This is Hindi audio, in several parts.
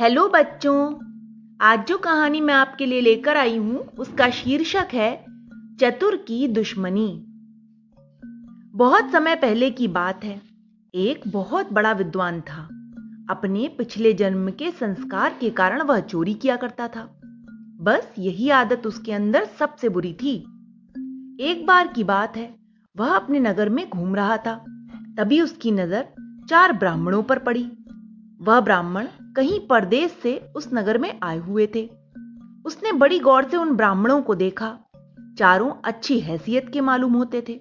हेलो बच्चों, आज जो कहानी मैं आपके लिए लेकर आई हूं उसका शीर्षक है चतुर की दुश्मनी। बहुत समय पहले की बात है। एक बहुत बड़ा विद्वान था। अपने पिछले जन्म के संस्कार के कारण वह चोरी किया करता था। बस यही आदत उसके अंदर सबसे बुरी थी। एक बार की बात है, वह अपने नगर में घूम रहा था। तभी उसकी नजर चार ब्राह्मणों पर पड़ी। वह ब्राह्मण कहीं परदेश से उस नगर में आए हुए थे। उसने बड़ी गौर से उन ब्राह्मणों को देखा। चारों अच्छी हैसियत के मालूम होते थे।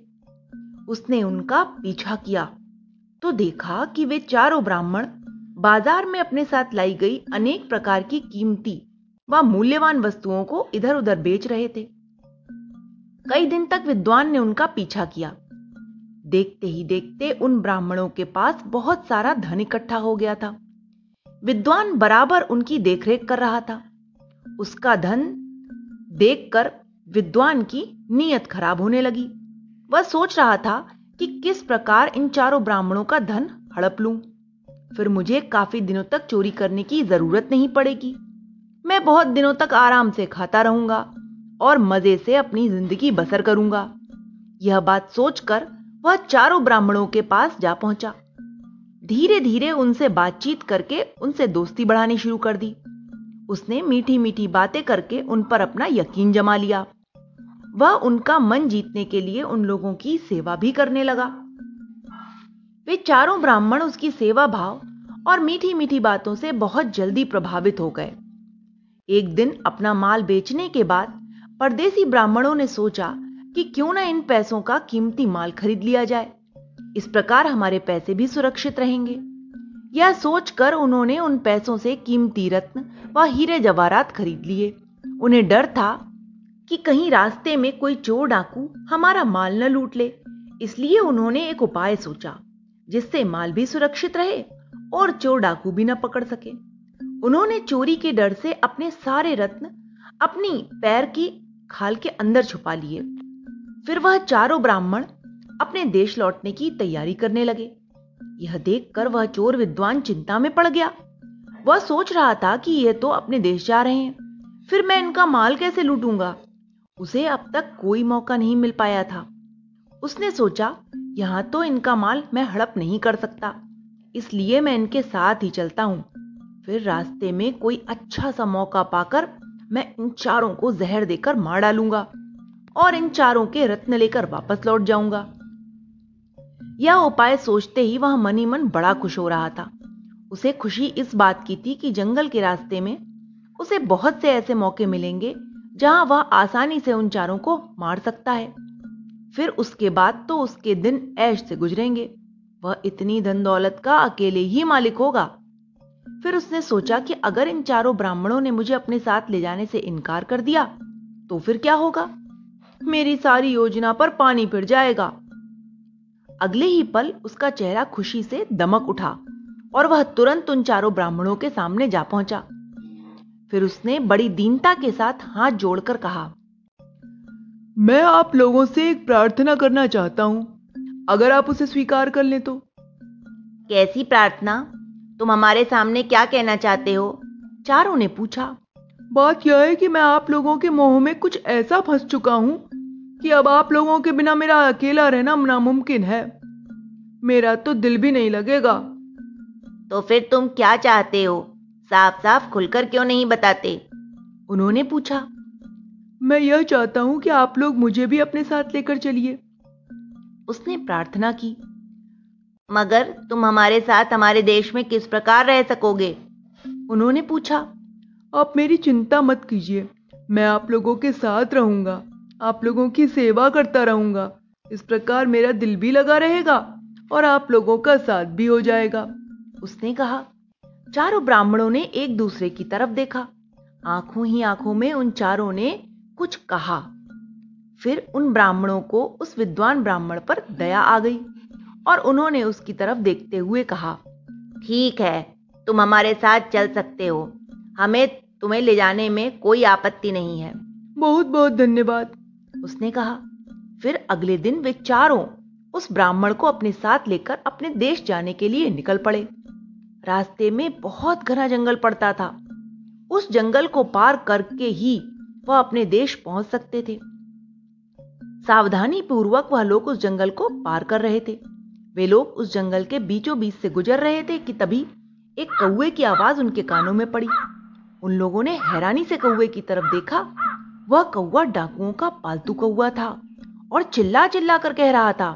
उसने उनका पीछा किया तो देखा कि वे चारों ब्राह्मण बाजार में अपने साथ लाई गई अनेक प्रकार की कीमती व मूल्यवान वस्तुओं को इधर उधर बेच रहे थे। कई दिन तक विद्वान ने उनका पीछा किया। देखते ही देखते उन ब्राह्मणों के पास बहुत सारा धन इकट्ठा हो गया था। विद्वान बराबर उनकी देखरेख कर रहा था। उसका धन देखकर विद्वान की नीयत खराब होने लगी। वह सोच रहा था कि किस प्रकार इन चारों ब्राह्मणों का धन हड़प लूं, फिर मुझे काफी दिनों तक चोरी करने की जरूरत नहीं पड़ेगी। मैं बहुत दिनों तक आराम से खाता रहूंगा और मजे से अपनी जिंदगी बसर करूंगा। यह बात सोचकर वह चारों ब्राह्मणों के पास जा पहुंचा। धीरे धीरे उनसे बातचीत करके उनसे दोस्ती बढ़ानी शुरू कर दी। उसने मीठी मीठी बातें करके उन पर अपना यकीन जमा लिया। वह उनका मन जीतने के लिए उन लोगों की सेवा भी करने लगा। वे चारों ब्राह्मण उसकी सेवा भाव और मीठी मीठी बातों से बहुत जल्दी प्रभावित हो गए। एक दिन अपना माल बेचने के बाद परदेसी ब्राह्मणों ने सोचा कि क्यों ना इन पैसों का कीमती माल खरीद लिया जाए, इस प्रकार हमारे पैसे भी सुरक्षित रहेंगे। यह सोचकर उन्होंने उन पैसों से कीमती रत्न व हीरे जवाहरात खरीद लिए। उन्हें डर था कि कहीं रास्ते में कोई चोर डाकू हमारा माल न लूट ले, इसलिए उन्होंने एक उपाय सोचा जिससे माल भी सुरक्षित रहे और चोर डाकू भी न पकड़ सके। उन्होंने चोरी के डर से अपने सारे रत्न अपनी पैर की खाल के अंदर छुपा लिए। फिर वह चारों ब्राह्मण अपने देश लौटने की तैयारी करने लगे। यह देखकर वह चोर विद्वान चिंता में पड़ गया। वह सोच रहा था कि यह तो अपने देश जा रहे हैं, फिर मैं इनका माल कैसे लूटूंगा। उसे अब तक कोई मौका नहीं मिल पाया था। उसने सोचा, यहां तो इनका माल मैं हड़प नहीं कर सकता, इसलिए मैं इनके साथ ही चलता हूं। फिर रास्ते में कोई अच्छा सा मौका पाकर मैं इन चारों को जहर देकर मार डालूंगा और इन चारों के रत्न लेकर वापस लौट जाऊंगा। यह उपाय सोचते ही वह मन ही मन बड़ा खुश हो रहा था। उसे खुशी इस बात की थी कि जंगल के रास्ते में उसे बहुत से ऐसे मौके मिलेंगे जहां वह आसानी से उन चारों को मार सकता है। फिर उसके बाद तो उसके दिन ऐश से गुजरेंगे। वह इतनी धन दौलत का अकेले ही मालिक होगा। फिर उसने सोचा कि अगर इन चारों ब्राह्मणों ने मुझे अपने साथ ले जाने से इनकार कर दिया तो फिर क्या होगा, मेरी सारी योजना पर पानी फिर जाएगा। अगले ही पल उसका चेहरा खुशी से दमक उठा और वह तुरंत उन चारों ब्राह्मणों के सामने जा पहुंचा। फिर उसने बड़ी दीनता के साथ हाथ जोड़कर कहा, मैं आप लोगों से एक प्रार्थना करना चाहता हूं, अगर आप उसे स्वीकार कर लें तो। कैसी प्रार्थना? तुम हमारे सामने क्या कहना चाहते हो? चारों ने पूछा। बात यह है कि मैं आप लोगों के मोह में कुछ ऐसा फंस चुका हूं कि अब आप लोगों के बिना मेरा अकेला रहना नामुमकिन है। मेरा तो दिल भी नहीं लगेगा। तो फिर तुम क्या चाहते हो? साफ साफ खुलकर क्यों नहीं बताते? उन्होंने पूछा। मैं यह चाहता हूं कि आप लोग मुझे भी अपने साथ लेकर चलिए, उसने प्रार्थना की। मगर तुम हमारे साथ हमारे देश में किस प्रकार रह सकोगे? उन्होंने पूछा। आप मेरी चिंता मत कीजिए, मैं आप लोगों के साथ रहूंगा, आप लोगों की सेवा करता रहूंगा। इस प्रकार मेरा दिल भी लगा रहेगा और आप लोगों का साथ भी हो जाएगा, उसने कहा। चारों ब्राह्मणों ने एक दूसरे की तरफ देखा। आंखों ही आंखों में उन चारों ने कुछ कहा। फिर उन ब्राह्मणों को उस विद्वान ब्राह्मण पर दया आ गई और उन्होंने उसकी तरफ देखते हुए कहा, ठीक है, तुम हमारे साथ चल सकते हो, हमें तुम्हें ले जाने में कोई आपत्ति नहीं है। बहुत बहुत धन्यवाद, उसने कहा। फिर अगले दिन वे चारों उस ब्राह्मण को अपने साथ लेकर अपने देश जाने के लिए निकल पड़े। रास्ते में बहुत घना जंगल पड़ता था। उस जंगल को पार करके ही वह अपने देश पहुंच सकते थे। सावधानी पूर्वक वह लोग उस जंगल को पार कर रहे थे। वे लोग उस जंगल के बीचों बीच से गुजर रहे थे कि तभी एक कौवे की आवाज उनके कानों में पड़ी। उन लोगों ने हैरानी से कौवे की तरफ देखा। वह कौवा डाकुओं का पालतू कौवा था और चिल्ला चिल्ला कर कह रहा था,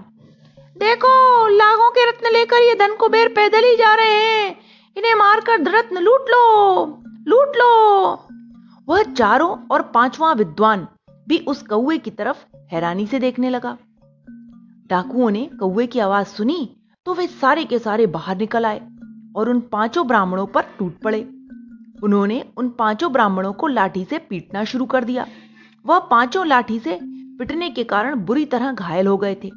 देखो, लागों के रत्न लेकर ये धन कुबेर पैदल ही जा रहे हैं, इन्हें मारकर रत्न लूट लो, लूट लो। वह चारों और पांचवा विद्वान भी उस कौवे की तरफ हैरानी से देखने लगा। डाकुओं ने कौवे की आवाज सुनी तो वे सारे के सारे बाहर निकल आए और उन पांचों ब्राह्मणों पर टूट पड़े। उन्होंने उन पांचों ब्राह्मणों को लाठी से पीटना शुरू कर दिया। वह पांचों लाठी से पिटने के कारण बुरी तरह घायल हो गए थे,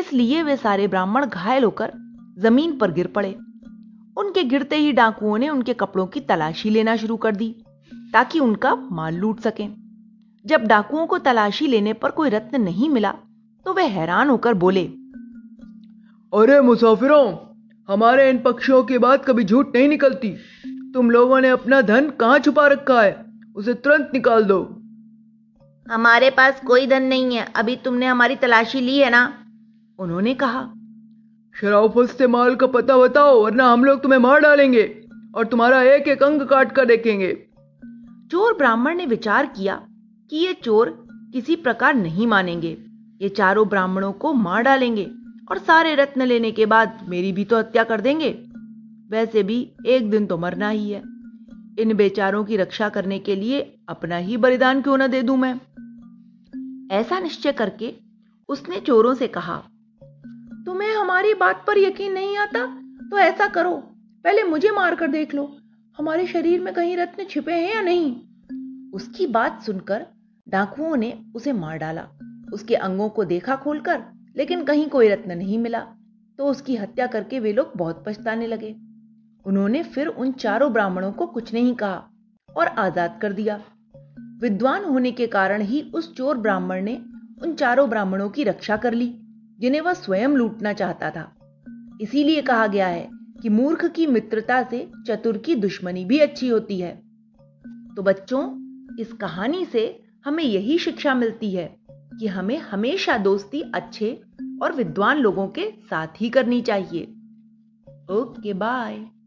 इसलिए वे सारे ब्राह्मण घायल होकर जमीन पर गिर पड़े। उनके गिरते ही डाकुओं ने उनके कपड़ों की तलाशी लेना शुरू कर दी ताकि उनका माल लूट सकें। जब डाकुओं को तलाशी लेने पर कोई रत्न नहीं मिला तो वे हैरान होकर बोले, अरे मुसाफिरों, हमारे इन पक्षियों की बात कभी झूठ नहीं निकलती। तुम लोगों ने अपना धन कहां छुपा रखा है? उसे तुरंत निकाल दो। हमारे पास कोई धन नहीं है, अभी तुमने हमारी तलाशी ली है ना? उन्होंने कहा। शराब से माल का पता बताओ, वरना हम लोग तुम्हें मार डालेंगे और तुम्हारा एक एक अंग काट कर देखेंगे। चोर ब्राह्मण ने विचार किया कि ये चोर किसी प्रकार नहीं मानेंगे, ये चारों ब्राह्मणों को मार डालेंगे और सारे रत्न लेने के बाद मेरी भी तो हत्या कर देंगे। वैसे भी एक दिन तो मरना ही है, इन बेचारों की रक्षा करने के लिए अपना ही बलिदान क्यों न दे दूं मैं। ऐसा निश्चय करके उसने चोरों से कहा, तुम्हें हमारी बात पर यकीन नहीं आता तो ऐसा करो, पहले मुझे मारकर देख लो, हमारे शरीर में कहीं रत्न छिपे हैं या नहीं। उसकी बात सुनकर डाकुओं ने उसे मार डाला। उसके अंगों को देखा खोलकर, लेकिन कहीं कोई रत्न नहीं मिला तो उसकी हत्या करके वे लोग बहुत पछताने लगे। उन्होंने फिर उन चारों ब्राह्मणों को कुछ नहीं कहा और आजाद कर दिया। विद्वान होने के कारण ही उस चोर ब्राह्मण ने उन चारों ब्राह्मणों की रक्षा कर ली जिन्हें वह स्वयं लूटना चाहता था। इसीलिए कहा गया है कि मूर्ख की मित्रता से चतुर की दुश्मनी भी अच्छी होती है। तो बच्चों, इस कहानी से हमें यही शिक्षा मिलती है कि हमें हमेशा दोस्ती अच्छे और विद्वान लोगों के साथ ही करनी चाहिए। Okay, bye.